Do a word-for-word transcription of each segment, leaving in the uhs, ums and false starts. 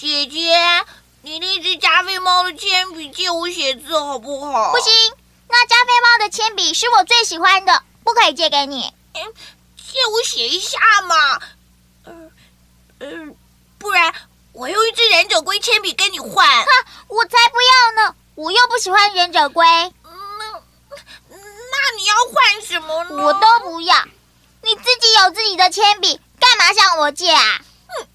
姐姐，你那支加菲猫的铅笔借我写字好不好？不行，那加菲猫的铅笔是我最喜欢的，不可以借给你。嗯，借我写一下嘛。嗯、呃、嗯、呃，不然我用一支忍者龟铅笔跟你换。哼，我才不要呢！我又不喜欢忍者龟。那、嗯、那你要换什么呢？我都不要。 你自己有自己的铅笔，干嘛向我借啊？哼、嗯，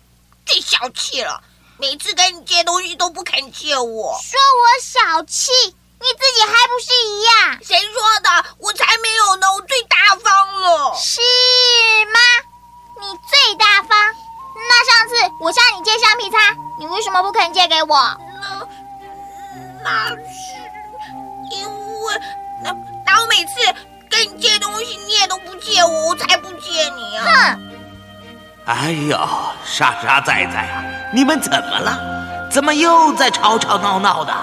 最小气了！每次跟你借东西都不肯借我，说我小气，你自己还不是一样？谁说的？我才没有呢！我最大方了，是吗？你最大方？那上次我向你借橡皮擦，你为什么不肯借给我？那那是因为那那我每次。 跟你借东西，你也都不借我，我才不借你啊！哼！哎呦，傻傻仔仔啊，你们怎么了？怎么又在吵吵闹闹的？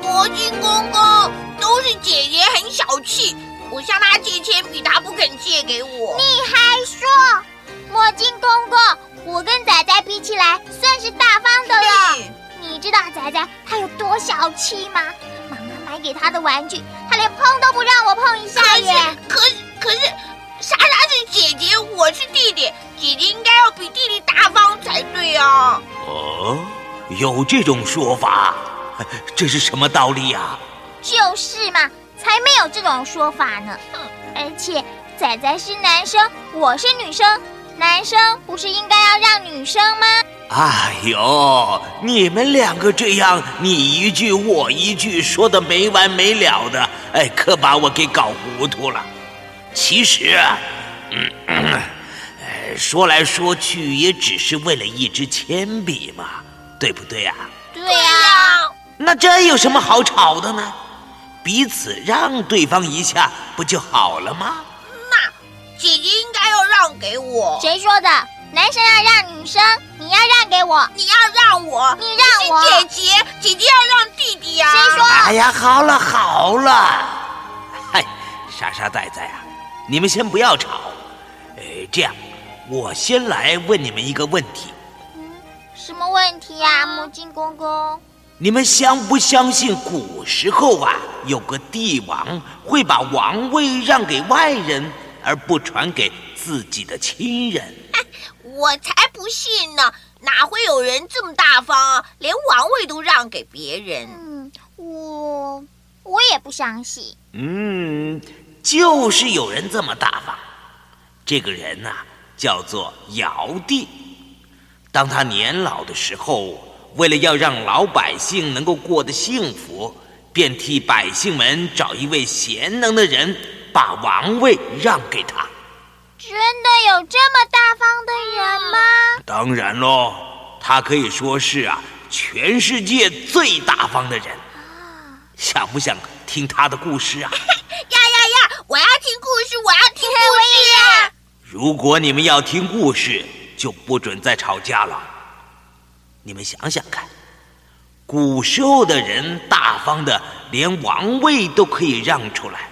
魔镜公公，都是姐姐很小气，我向她借铅笔，她不肯借给我。你还说，魔镜公公，我跟仔仔比起来算是大方的了。嗯、你知道仔仔他有多小气吗？ 买给他的玩具，他连碰都不让我碰一下耶！可是，可是，莎莎是姐姐，我是弟弟，姐姐应该要比弟弟大方才对啊！哦，有这种说法，这是什么道理呀？就是嘛，才没有这种说法呢！而且，仔仔是男生，我是女生，男生不是应该要让女生吗？ 哎呦，你们两个这样你一句我一句说的没完没了的，哎，可把我给搞糊涂了。其实，嗯，嗯说来说去也只是为了一支铅笔嘛，对不对呀？对呀。那这有什么好吵的呢？彼此让对方一下不就好了吗？那姐姐应该要让给我。谁说的？ 男生要让女生，你要让给我，你要让我，你让我，姐姐，姐姐要让弟弟呀、啊。谁说？哎呀，好了好了，嗨，傻傻呆呆啊，你们先不要吵。哎，这样，我先来问你们一个问题。嗯，什么问题呀、啊，魔镜公公？你们相不相信古时候啊，有个帝王会把王位让给外人，而不传给自己的亲人？ 我才不信呢！哪会有人这么大方啊？连王位都让给别人。嗯，我我也不相信。嗯，就是有人这么大方。这个人呐、啊，叫做尧帝。当他年老的时候，为了要让老百姓能够过得幸福，便替百姓们找一位贤能的人，把王位让给他。 真的有这么大方的人吗？当然喽，他可以说是啊，全世界最大方的人。想不想听他的故事啊？呀呀呀！我要听故事，我要听故事呀！如果你们要听故事，就不准再吵架了。你们想想看，古时候的人大方的，连王位都可以让出来。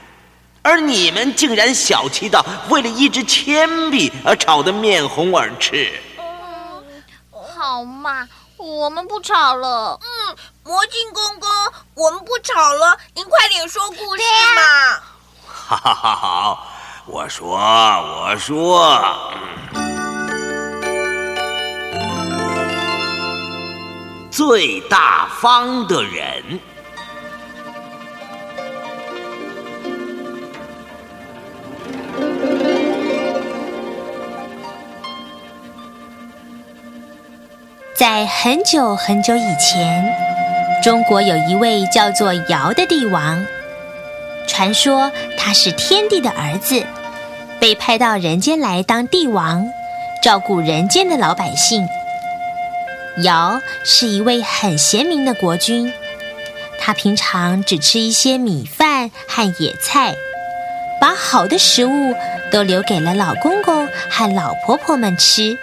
而你们竟然小气到为了一支铅笔而吵得面红耳赤。嗯，好嘛，我们不吵了。嗯，魔镜公公，我们不吵了，您快点说故事嘛。哈哈哈哈！我说，我说。最大方的人。 在很久很久以前，中国有一位叫做尧的帝王。传说他是天帝的儿子，被派到人间来当帝王，照顾人间的老百姓。尧是一位很贤明的国君，他平常只吃一些米饭和野菜，把好的食物都留给了老公公和老婆婆们吃。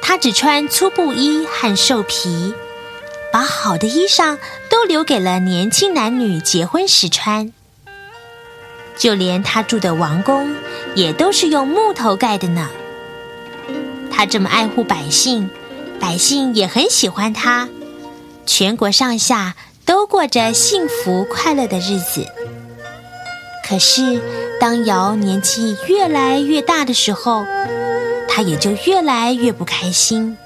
他只穿粗布衣和兽皮，把好的衣裳都留给了年轻男女结婚时穿。就连他住的王宫也都是用木头盖的呢。他这么爱护百姓，百姓也很喜欢他，全国上下都过着幸福快乐的日子。可是当尧年纪越来越大的时候，他也就越来越不开心，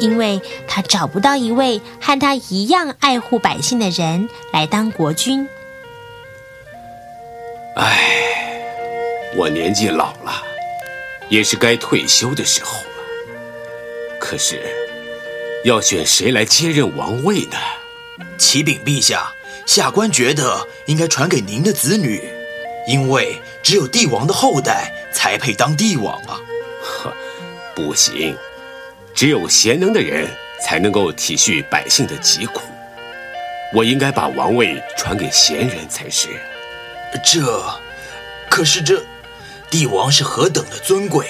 因为他找不到一位和他一样爱护百姓的人来当国君。唉，我年纪老了，也是该退休的时候了。可是，要选谁来接任王位呢？启禀陛下，下官觉得应该传给您的子女，因为只有帝王的后代才配当帝王啊。呵，不行。只有贤能的人才能够体恤百姓的疾苦，我应该把王位传给贤人才是。这，可是这，帝王是何等的尊贵，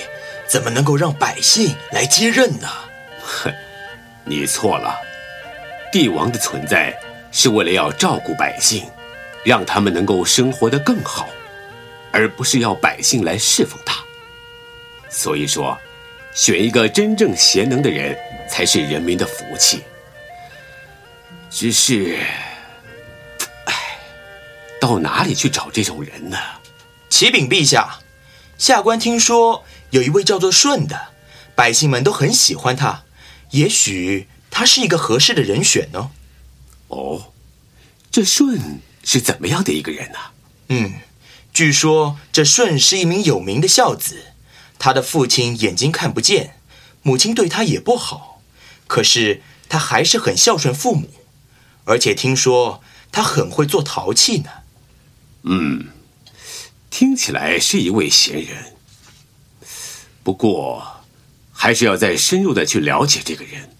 怎么能够让百姓来接任呢？哼，你错了，帝王的存在是为了要照顾百姓，让他们能够生活得更好，而不是要百姓来侍奉他。所以说，选一个真正贤能的人才是人民的福气。只是唉，到哪里去找这种人呢？启禀陛下，下官听说有一位叫做舜的，百姓们都很喜欢他，也许他是一个合适的人选呢。哦，这舜是怎么样的一个人呢？嗯，据说这舜是一名有名的孝子，他的父亲眼睛看不见，母亲对他也不好，可是他还是很孝顺父母，而且听说他很会做陶器呢。嗯，听起来是一位贤人，不过还是要再深入的去了解这个人，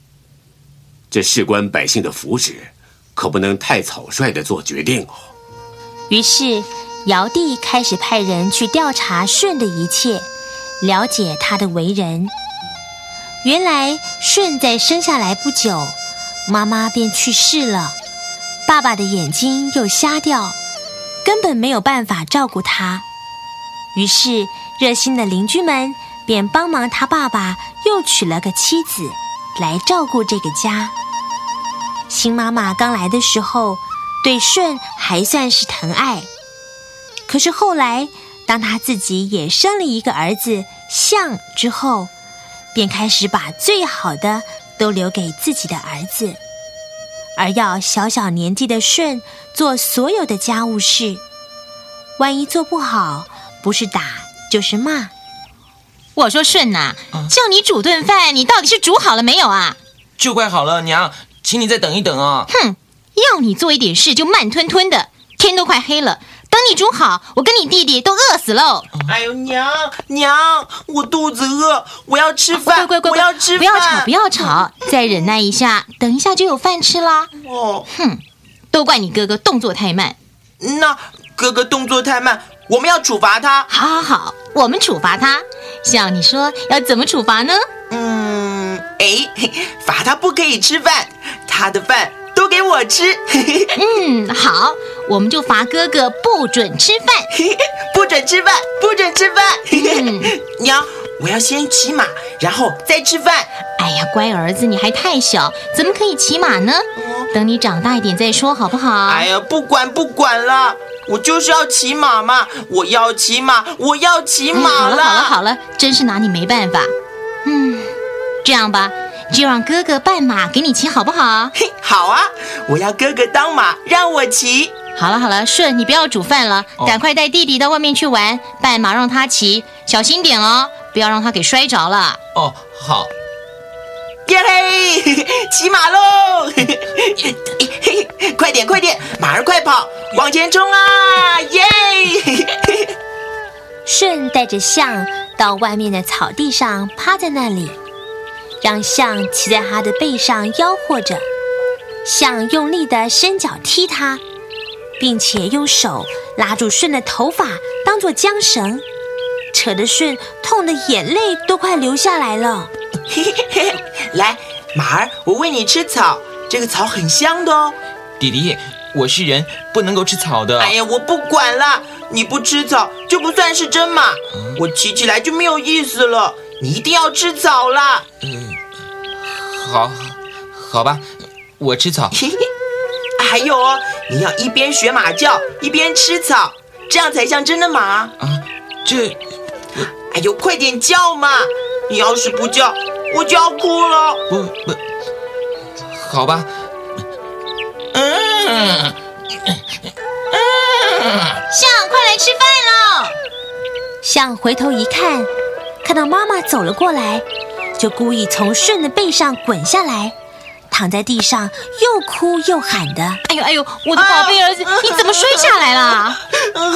这事关百姓的福祉，可不能太草率的做决定哦。于是尧帝开始派人去调查舜的一切，了解他的为人。原来舜在生下来不久，妈妈便去世了，爸爸的眼睛又瞎掉，根本没有办法照顾他。于是热心的邻居们便帮忙他爸爸又娶了个妻子来照顾这个家。新妈妈刚来的时候对舜还算是疼爱，可是后来当他自己也生了一个儿子象之后，便开始把最好的都留给自己的儿子，而要小小年纪的舜做所有的家务事，万一做不好，不是打就是骂。我说舜啊，叫你煮顿饭，你到底是煮好了没有啊？就快好了，娘，请你再等一等啊。哼，要你做一点事就慢吞吞的，天都快黑了，等你煮好，我跟你弟弟都饿死喽！哎呦，娘娘，我肚子饿，我要吃饭，乖乖乖乖，我要吃饭！不要吵，不要吵，再忍耐一下，等一下就有饭吃啦。哦，哼，都怪你哥哥动作太慢。那哥哥动作太慢，我们要处罚他。好，好，好，我们处罚他。像你说要怎么处罚呢？嗯，哎，罚他不可以吃饭，他的饭都给我吃。嗯，好，我们就罚哥哥不准吃饭。不准吃饭，不准吃饭。嗯，娘，我要先骑马，然后再吃饭。哎呀，乖儿子，你还太小，怎么可以骑马呢？等你长大一点再说好不好？哎呀，不管不管了，我就是要骑马嘛，我要骑马，我要骑马了。嗯，好了好了好了，真是拿你没办法。嗯，这样吧，就让哥哥扮马给你骑好不好？嘿，好啊，我要哥哥当马让我骑。好了好了，舜，你不要煮饭了，哦，赶快带弟弟到外面去玩，扮马让他骑，小心点哦，不要让他给摔着了。哦，好。耶嘿，骑马喽！快点快点，马儿快跑，往前冲啊！耶！舜带着象到外面的草地上趴在那里，让象骑在他的背上吆喝着，象用力地伸脚踢他，并且用手拉住舜的头发当作缰绳，扯得舜痛得眼泪都快流下来了。来，马儿，我喂你吃草，这个草很香的哦。弟弟，我是人，不能够吃草的。哎呀，我不管了，你不吃草就不算是真马，嗯，我骑起来就没有意思了，你一定要吃草啦。嗯，好，好吧，我吃草。还有哦，你要一边学马叫，一边吃草，这样才像真的马啊！这……哎呦，快点叫嘛！你要是不叫，我就要哭了。不不，好吧。嗯嗯，象，快来吃饭了。象回头一看，看到妈妈走了过来，就故意从舜的背上滚下来。躺在地上又哭又喊的，哎呦哎呦，我的宝贝儿子，啊、你怎么摔下来啦？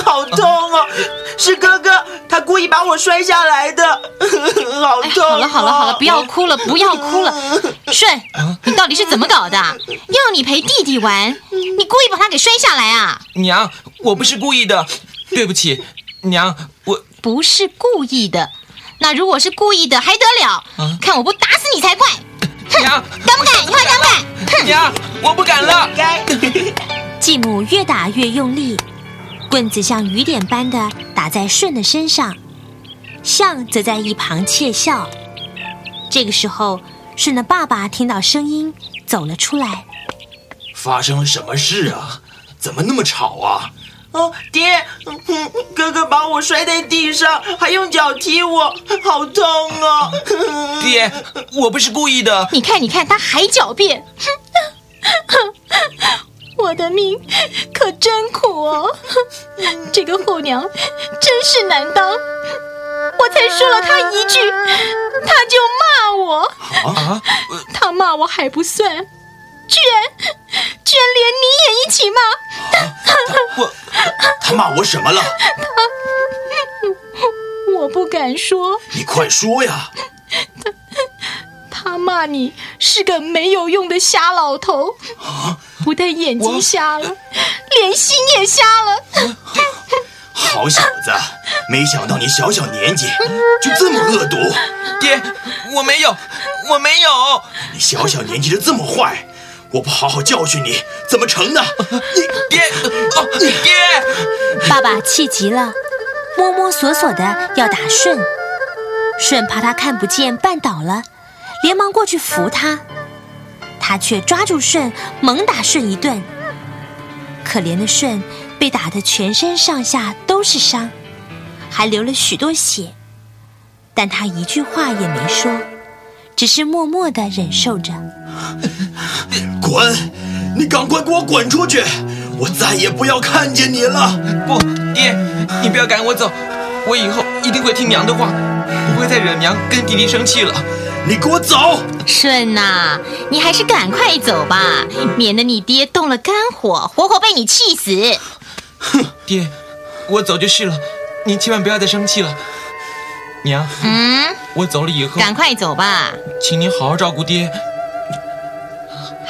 好痛哦！是哥哥，他故意把我摔下来的，好痛、哦哎！好了好了好了，不要哭了不要哭了，舜，你到底是怎么搞的？要你陪弟弟玩，你故意把他给摔下来啊？娘，我不是故意的，对不起，娘，我不是故意的。那如果是故意的还得了？啊、看我不打死你才怪！娘，敢不敢？你还敢不敢？娘，我不敢了。继母越打越用力，棍子像雨点般的打在舜的身上，象则在一旁窃笑。这个时候，舜的爸爸听到声音走了出来。发生了什么事啊？怎么那么吵啊？哦，爹，嗯，哥哥把我摔在地上，还用脚踢我，好痛哦！爹，我不是故意的。你看，你看，他还狡辩。我的命可真苦哦，这个后娘真是难当。我才说了他一句，他就骂我。啊？他骂我还不算。居然，居然连你也一起骂！啊、他我他骂我什么了？他我不敢说。你快说呀！他他骂你是个没有用的瞎老头，啊、不但眼睛瞎了，连心也瞎了。好小子，没想到你小小年纪就这么恶毒！爹，我没有，我没有。你小小年纪就这么坏！我不好好教训你，怎么成呢？你爹，哦，你爹！爸爸气急了，摸摸索索的要打舜，舜怕他看不见绊倒了，连忙过去扶他，他却抓住舜，猛打舜一顿。可怜的舜被打得全身上下都是伤，还流了许多血，但他一句话也没说，只是默默的忍受着。滚！你赶快给我滚出去！我再也不要看见你了。不，爹，你不要赶我走，我以后一定会听娘的话，不会再惹娘跟弟弟生气了。你给我走！舜啊，你还是赶快走吧，免得你爹动了肝火，活活被你气死。哼，爹，我走就是了，您千万不要再生气了。娘，嗯，我走了以后，赶快走吧，请您好好照顾爹。唉，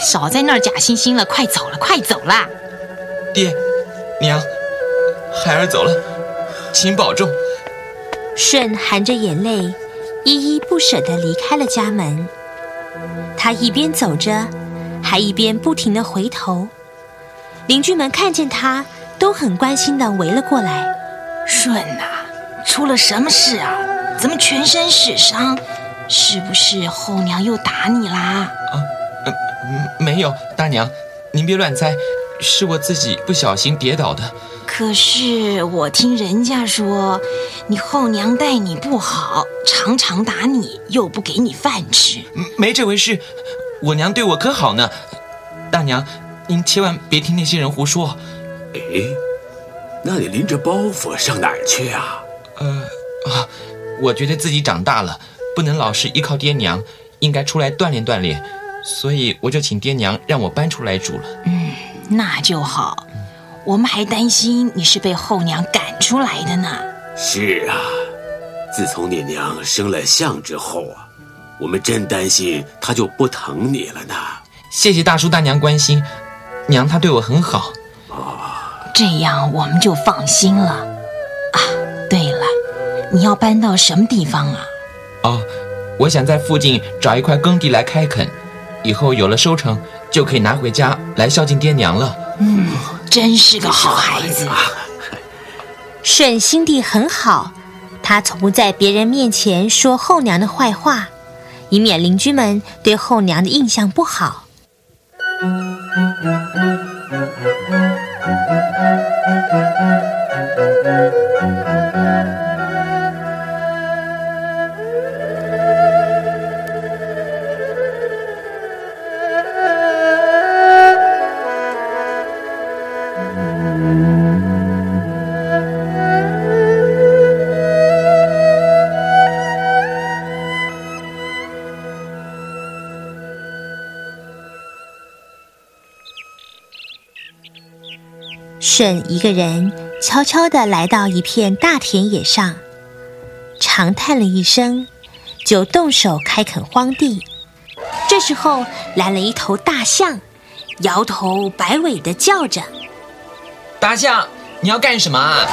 少在那儿假惺惺了，快走了，快走了！爹，娘，孩儿走了，请保重。舜含着眼泪，依依不舍地离开了家门。他一边走着，还一边不停地回头。邻居们看见他，都很关心地围了过来。舜啊！出了什么事啊？怎么全身是伤？是不是后娘又打你啦？啊，呃，没有，大娘，您别乱猜，是我自己不小心跌倒的。可是我听人家说，你后娘待你不好，常常打你，又不给你饭吃。没这回事，我娘对我可好呢。大娘，您千万别听那些人胡说。哎，那你拎着包袱上哪儿去啊？呃啊，我觉得自己长大了，不能老是依靠爹娘，应该出来锻炼锻炼，所以我就请爹娘让我搬出来住了。嗯，那就好。我们还担心你是被后娘赶出来的呢。是啊，自从你娘生了象之后啊，我们真担心她就不疼你了呢。谢谢大叔大娘关心，娘她对我很好。哦，这样我们就放心了。你要搬到什么地方啊？哦，我想在附近找一块耕地来开垦，以后有了收成就可以拿回家来孝敬爹娘了。嗯，真是个好孩子。舜心地很好，他从不在别人面前说后娘的坏话，以免邻居们对后娘的印象不好。舜一个人悄悄地来到一片大田野上，长叹了一声，就动手开垦荒地。这时候来了一头大象，摇头摆尾地叫着：“大象，你要干什么啊？”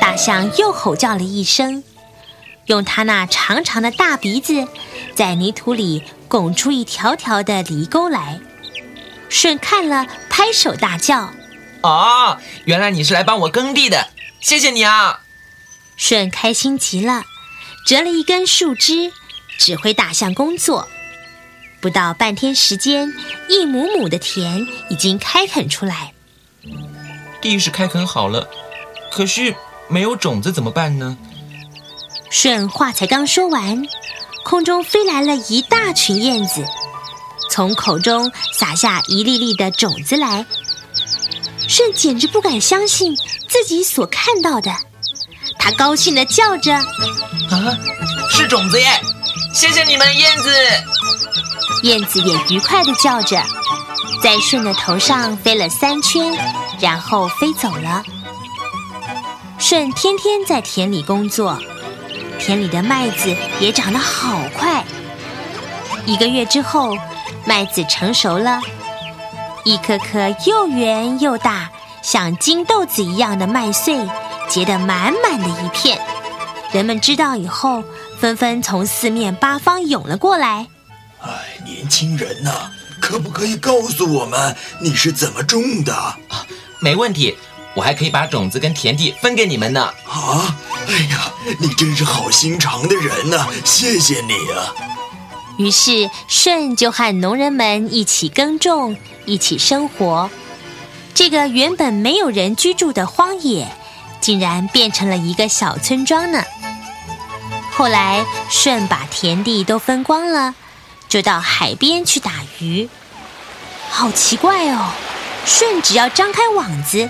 大象又吼叫了一声，用它那长长的大鼻子在泥土里拱出一条条的犁沟来。舜看了，拍手大叫：“哦，原来你是来帮我耕地的，谢谢你啊！”舜开心极了，折了一根树枝，指挥大象工作。不到半天时间，一亩亩的田已经开垦出来。地是开垦好了，可是没有种子怎么办呢？舜话才刚说完，空中飞来了一大群燕子，从口中撒下一粒粒的种子来。舜简直不敢相信自己所看到的，他高兴地叫着：“啊，是种子耶！谢谢你们，燕子！”燕子也愉快地叫着，在舜的头上飞了三圈，然后飞走了。舜天天在田里工作，田里的麦子也长得好快。一个月之后，麦子成熟了。一颗颗又圆又大，像金豆子一样的麦穗结得满满的一片。人们知道以后，纷纷从四面八方涌了过来。哎，年轻人呐、啊，可不可以告诉我们你是怎么种的？啊，没问题，我还可以把种子跟田地分给你们呢。啊，哎呀，你真是好心肠的人呐、啊，谢谢你啊！于是舜就和农人们一起耕种，一起生活。这个原本没有人居住的荒野，竟然变成了一个小村庄呢。后来舜把田地都分光了，就到海边去打鱼。好奇怪哦，舜只要张开网子，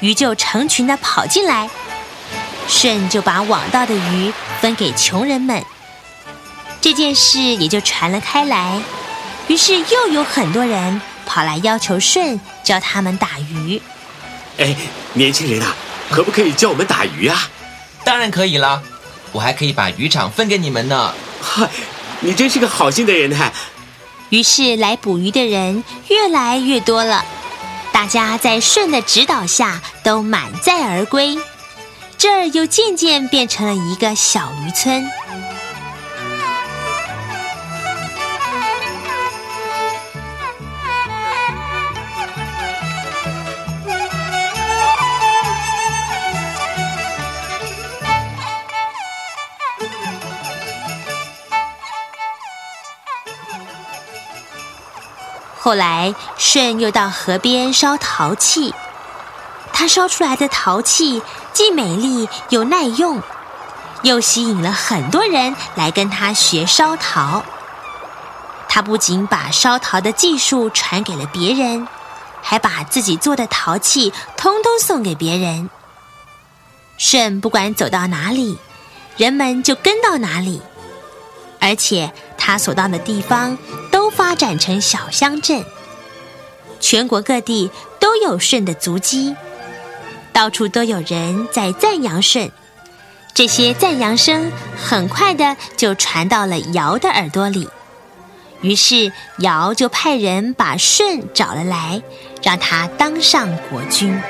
鱼就成群地跑进来。舜就把网到的鱼分给穷人们，这件事也就传了开来。于是又有很多人跑来要求舜教他们打鱼。哎，年轻人啊，可不可以教我们打鱼啊？当然可以了，我还可以把渔场分给你们呢。嗨，你真是个好心的人啊。于是来捕鱼的人越来越多了，大家在舜的指导下都满载而归。这儿又渐渐变成了一个小渔村。后来舜又到河边烧陶器，他烧出来的陶器既美丽又耐用，又吸引了很多人来跟他学烧陶。他不仅把烧陶的技术传给了别人，还把自己做的陶器通通送给别人。舜不管走到哪里，人们就跟到哪里，而且他所到的地方发展成小乡镇，全国各地都有舜的足迹，到处都有人在赞扬舜。这些赞扬声很快的就传到了尧的耳朵里，于是尧就派人把舜找了来，让他当上国君。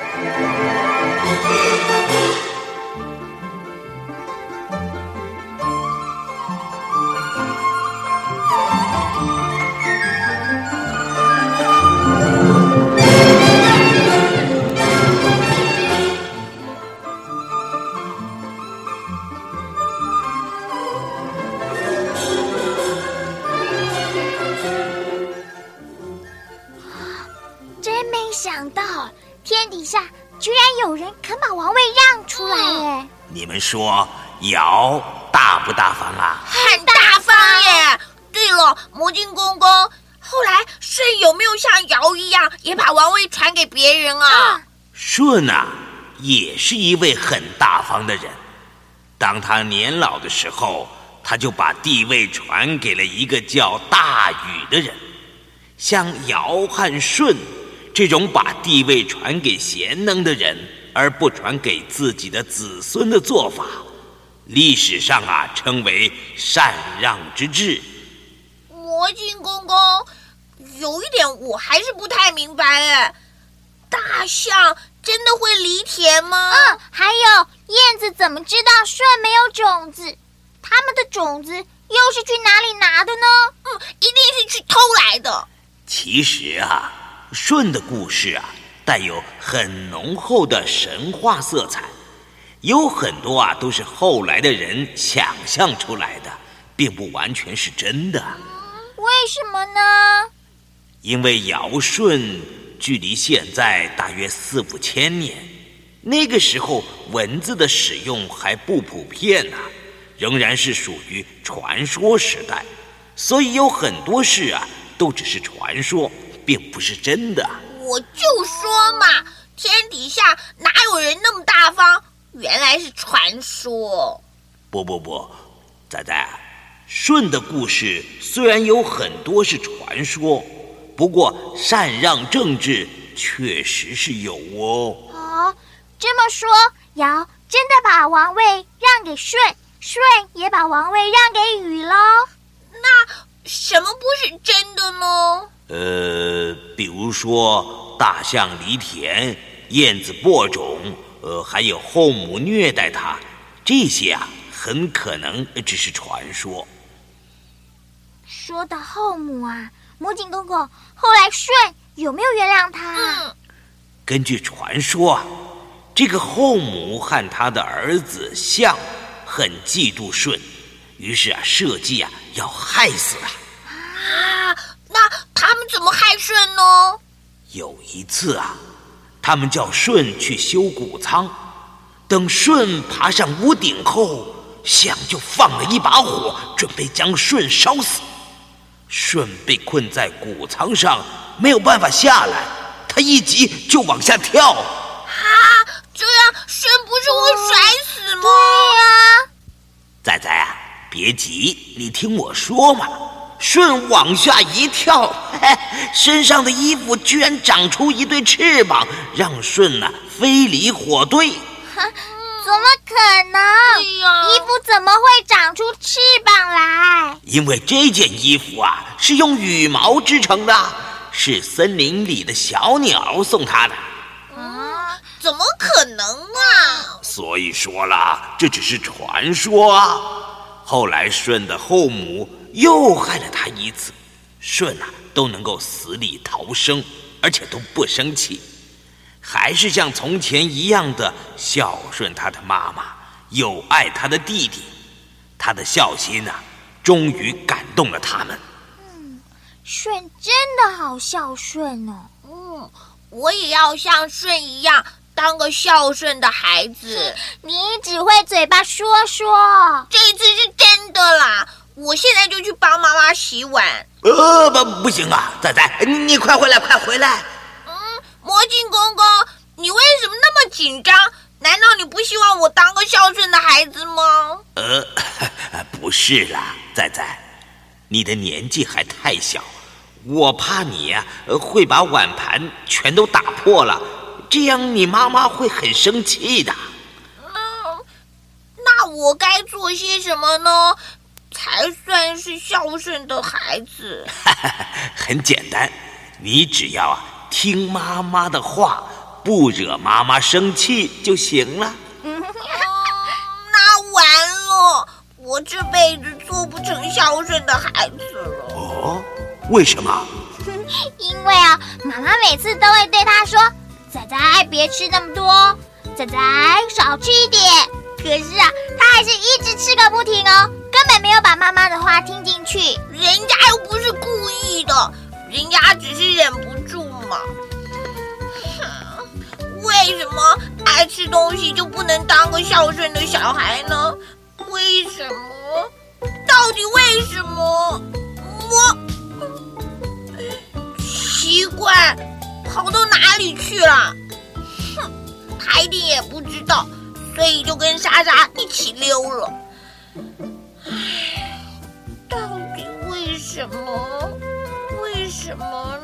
想到天底下居然有人肯把王位让出来耶！你们说尧大不大方啊？很大方耶！对了，魔镜公公，后来舜有没有像尧一样也把王位传给别人啊？舜啊，也是一位很大方的人。当他年老的时候，他就把帝位传给了一个叫大禹的人。像尧和舜这种把地位传给贤能的人，而不传给自己的子孙的做法，历史上啊称为禅让之治。魔镜公公，有一点我还是不太明白哎，大象真的会犁田吗？嗯，还有燕子怎么知道舜没有种子？它们的种子又是去哪里拿的呢？嗯，一定是去偷来的。其实啊，舜的故事啊，带有很浓厚的神话色彩，有很多啊都是后来的人想象出来的，并不完全是真的。嗯，为什么呢？因为尧舜距离现在大约四五千年，那个时候文字的使用还不普遍呢，啊，仍然是属于传说时代，所以有很多事啊都只是传说，并不是真的。我就说嘛，天底下哪有人那么大方？原来是传说。不不不，仔仔，舜的故事虽然有很多是传说，不过禅让政治确实是有哦。哦，这么说，尧真的把王位让给舜，舜也把王位让给禹喽？那什么不是真的呢？呃，比如说大象犁田、燕子播种，呃，还有后母虐待它，这些啊，很可能只是传说。说到后母啊，魔镜公公，后来舜有没有原谅他？嗯，根据传说啊，这个后母和他的儿子象很嫉妒舜，于是啊设计啊要害死他。啊，那他们怎么害舜呢？有一次啊，他们叫舜去修谷仓，等舜爬上屋顶后，象就放了一把火，准备将舜烧死。舜被困在谷仓上，没有办法下来，他一急就往下跳。啊，这样舜不是会摔死吗？对呀，啊，仔仔啊，别急，你听我说嘛。舜往下一跳，身上的衣服居然长出一对翅膀，让舜啊飞离火堆。怎么可能？啊，衣服怎么会长出翅膀来？因为这件衣服啊是用羽毛制成的，是森林里的小鸟送他的。怎么可能啊？所以说啦，这只是传说啊。后来舜的后母又害了他一次，舜啊都能够死里逃生，而且都不生气，还是像从前一样的孝顺他的妈妈，友爱他的弟弟。他的孝心啊终于感动了他们。嗯，舜真的好孝顺哦。嗯，我也要像舜一样当个孝顺的孩子。你只会嘴巴说说。这一次是真的啦，我现在就去帮妈妈洗碗。呃，不，不行啊，仔仔，你你快回来，快回来！嗯，魔镜公公，你为什么那么紧张？难道你不希望我当个孝顺的孩子吗？呃，不是啦，仔仔，你的年纪还太小，我怕你啊会把碗盘全都打破了。这样你妈妈会很生气的。嗯，那我该做些什么呢，才算是孝顺的孩子？很简单，你只要啊听妈妈的话，不惹妈妈生气就行了。嗯，那完了，我这辈子做不成孝顺的孩子了。哦，为什么？因为啊，妈妈每次都会对他说，仔仔别吃那么多，仔仔少吃一点。可是啊，他还是一直吃个不停哦，根本没有把妈妈的话听进去。人家又不是故意的，人家只是忍不住嘛。哼，为什么爱吃东西就不能当个孝顺的小孩呢？为什么？到底为什么？我奇怪，跑到哪里去了？哼，他一定也不知道，所以就跟莎莎一起溜了。唉，到底为什么？为什么？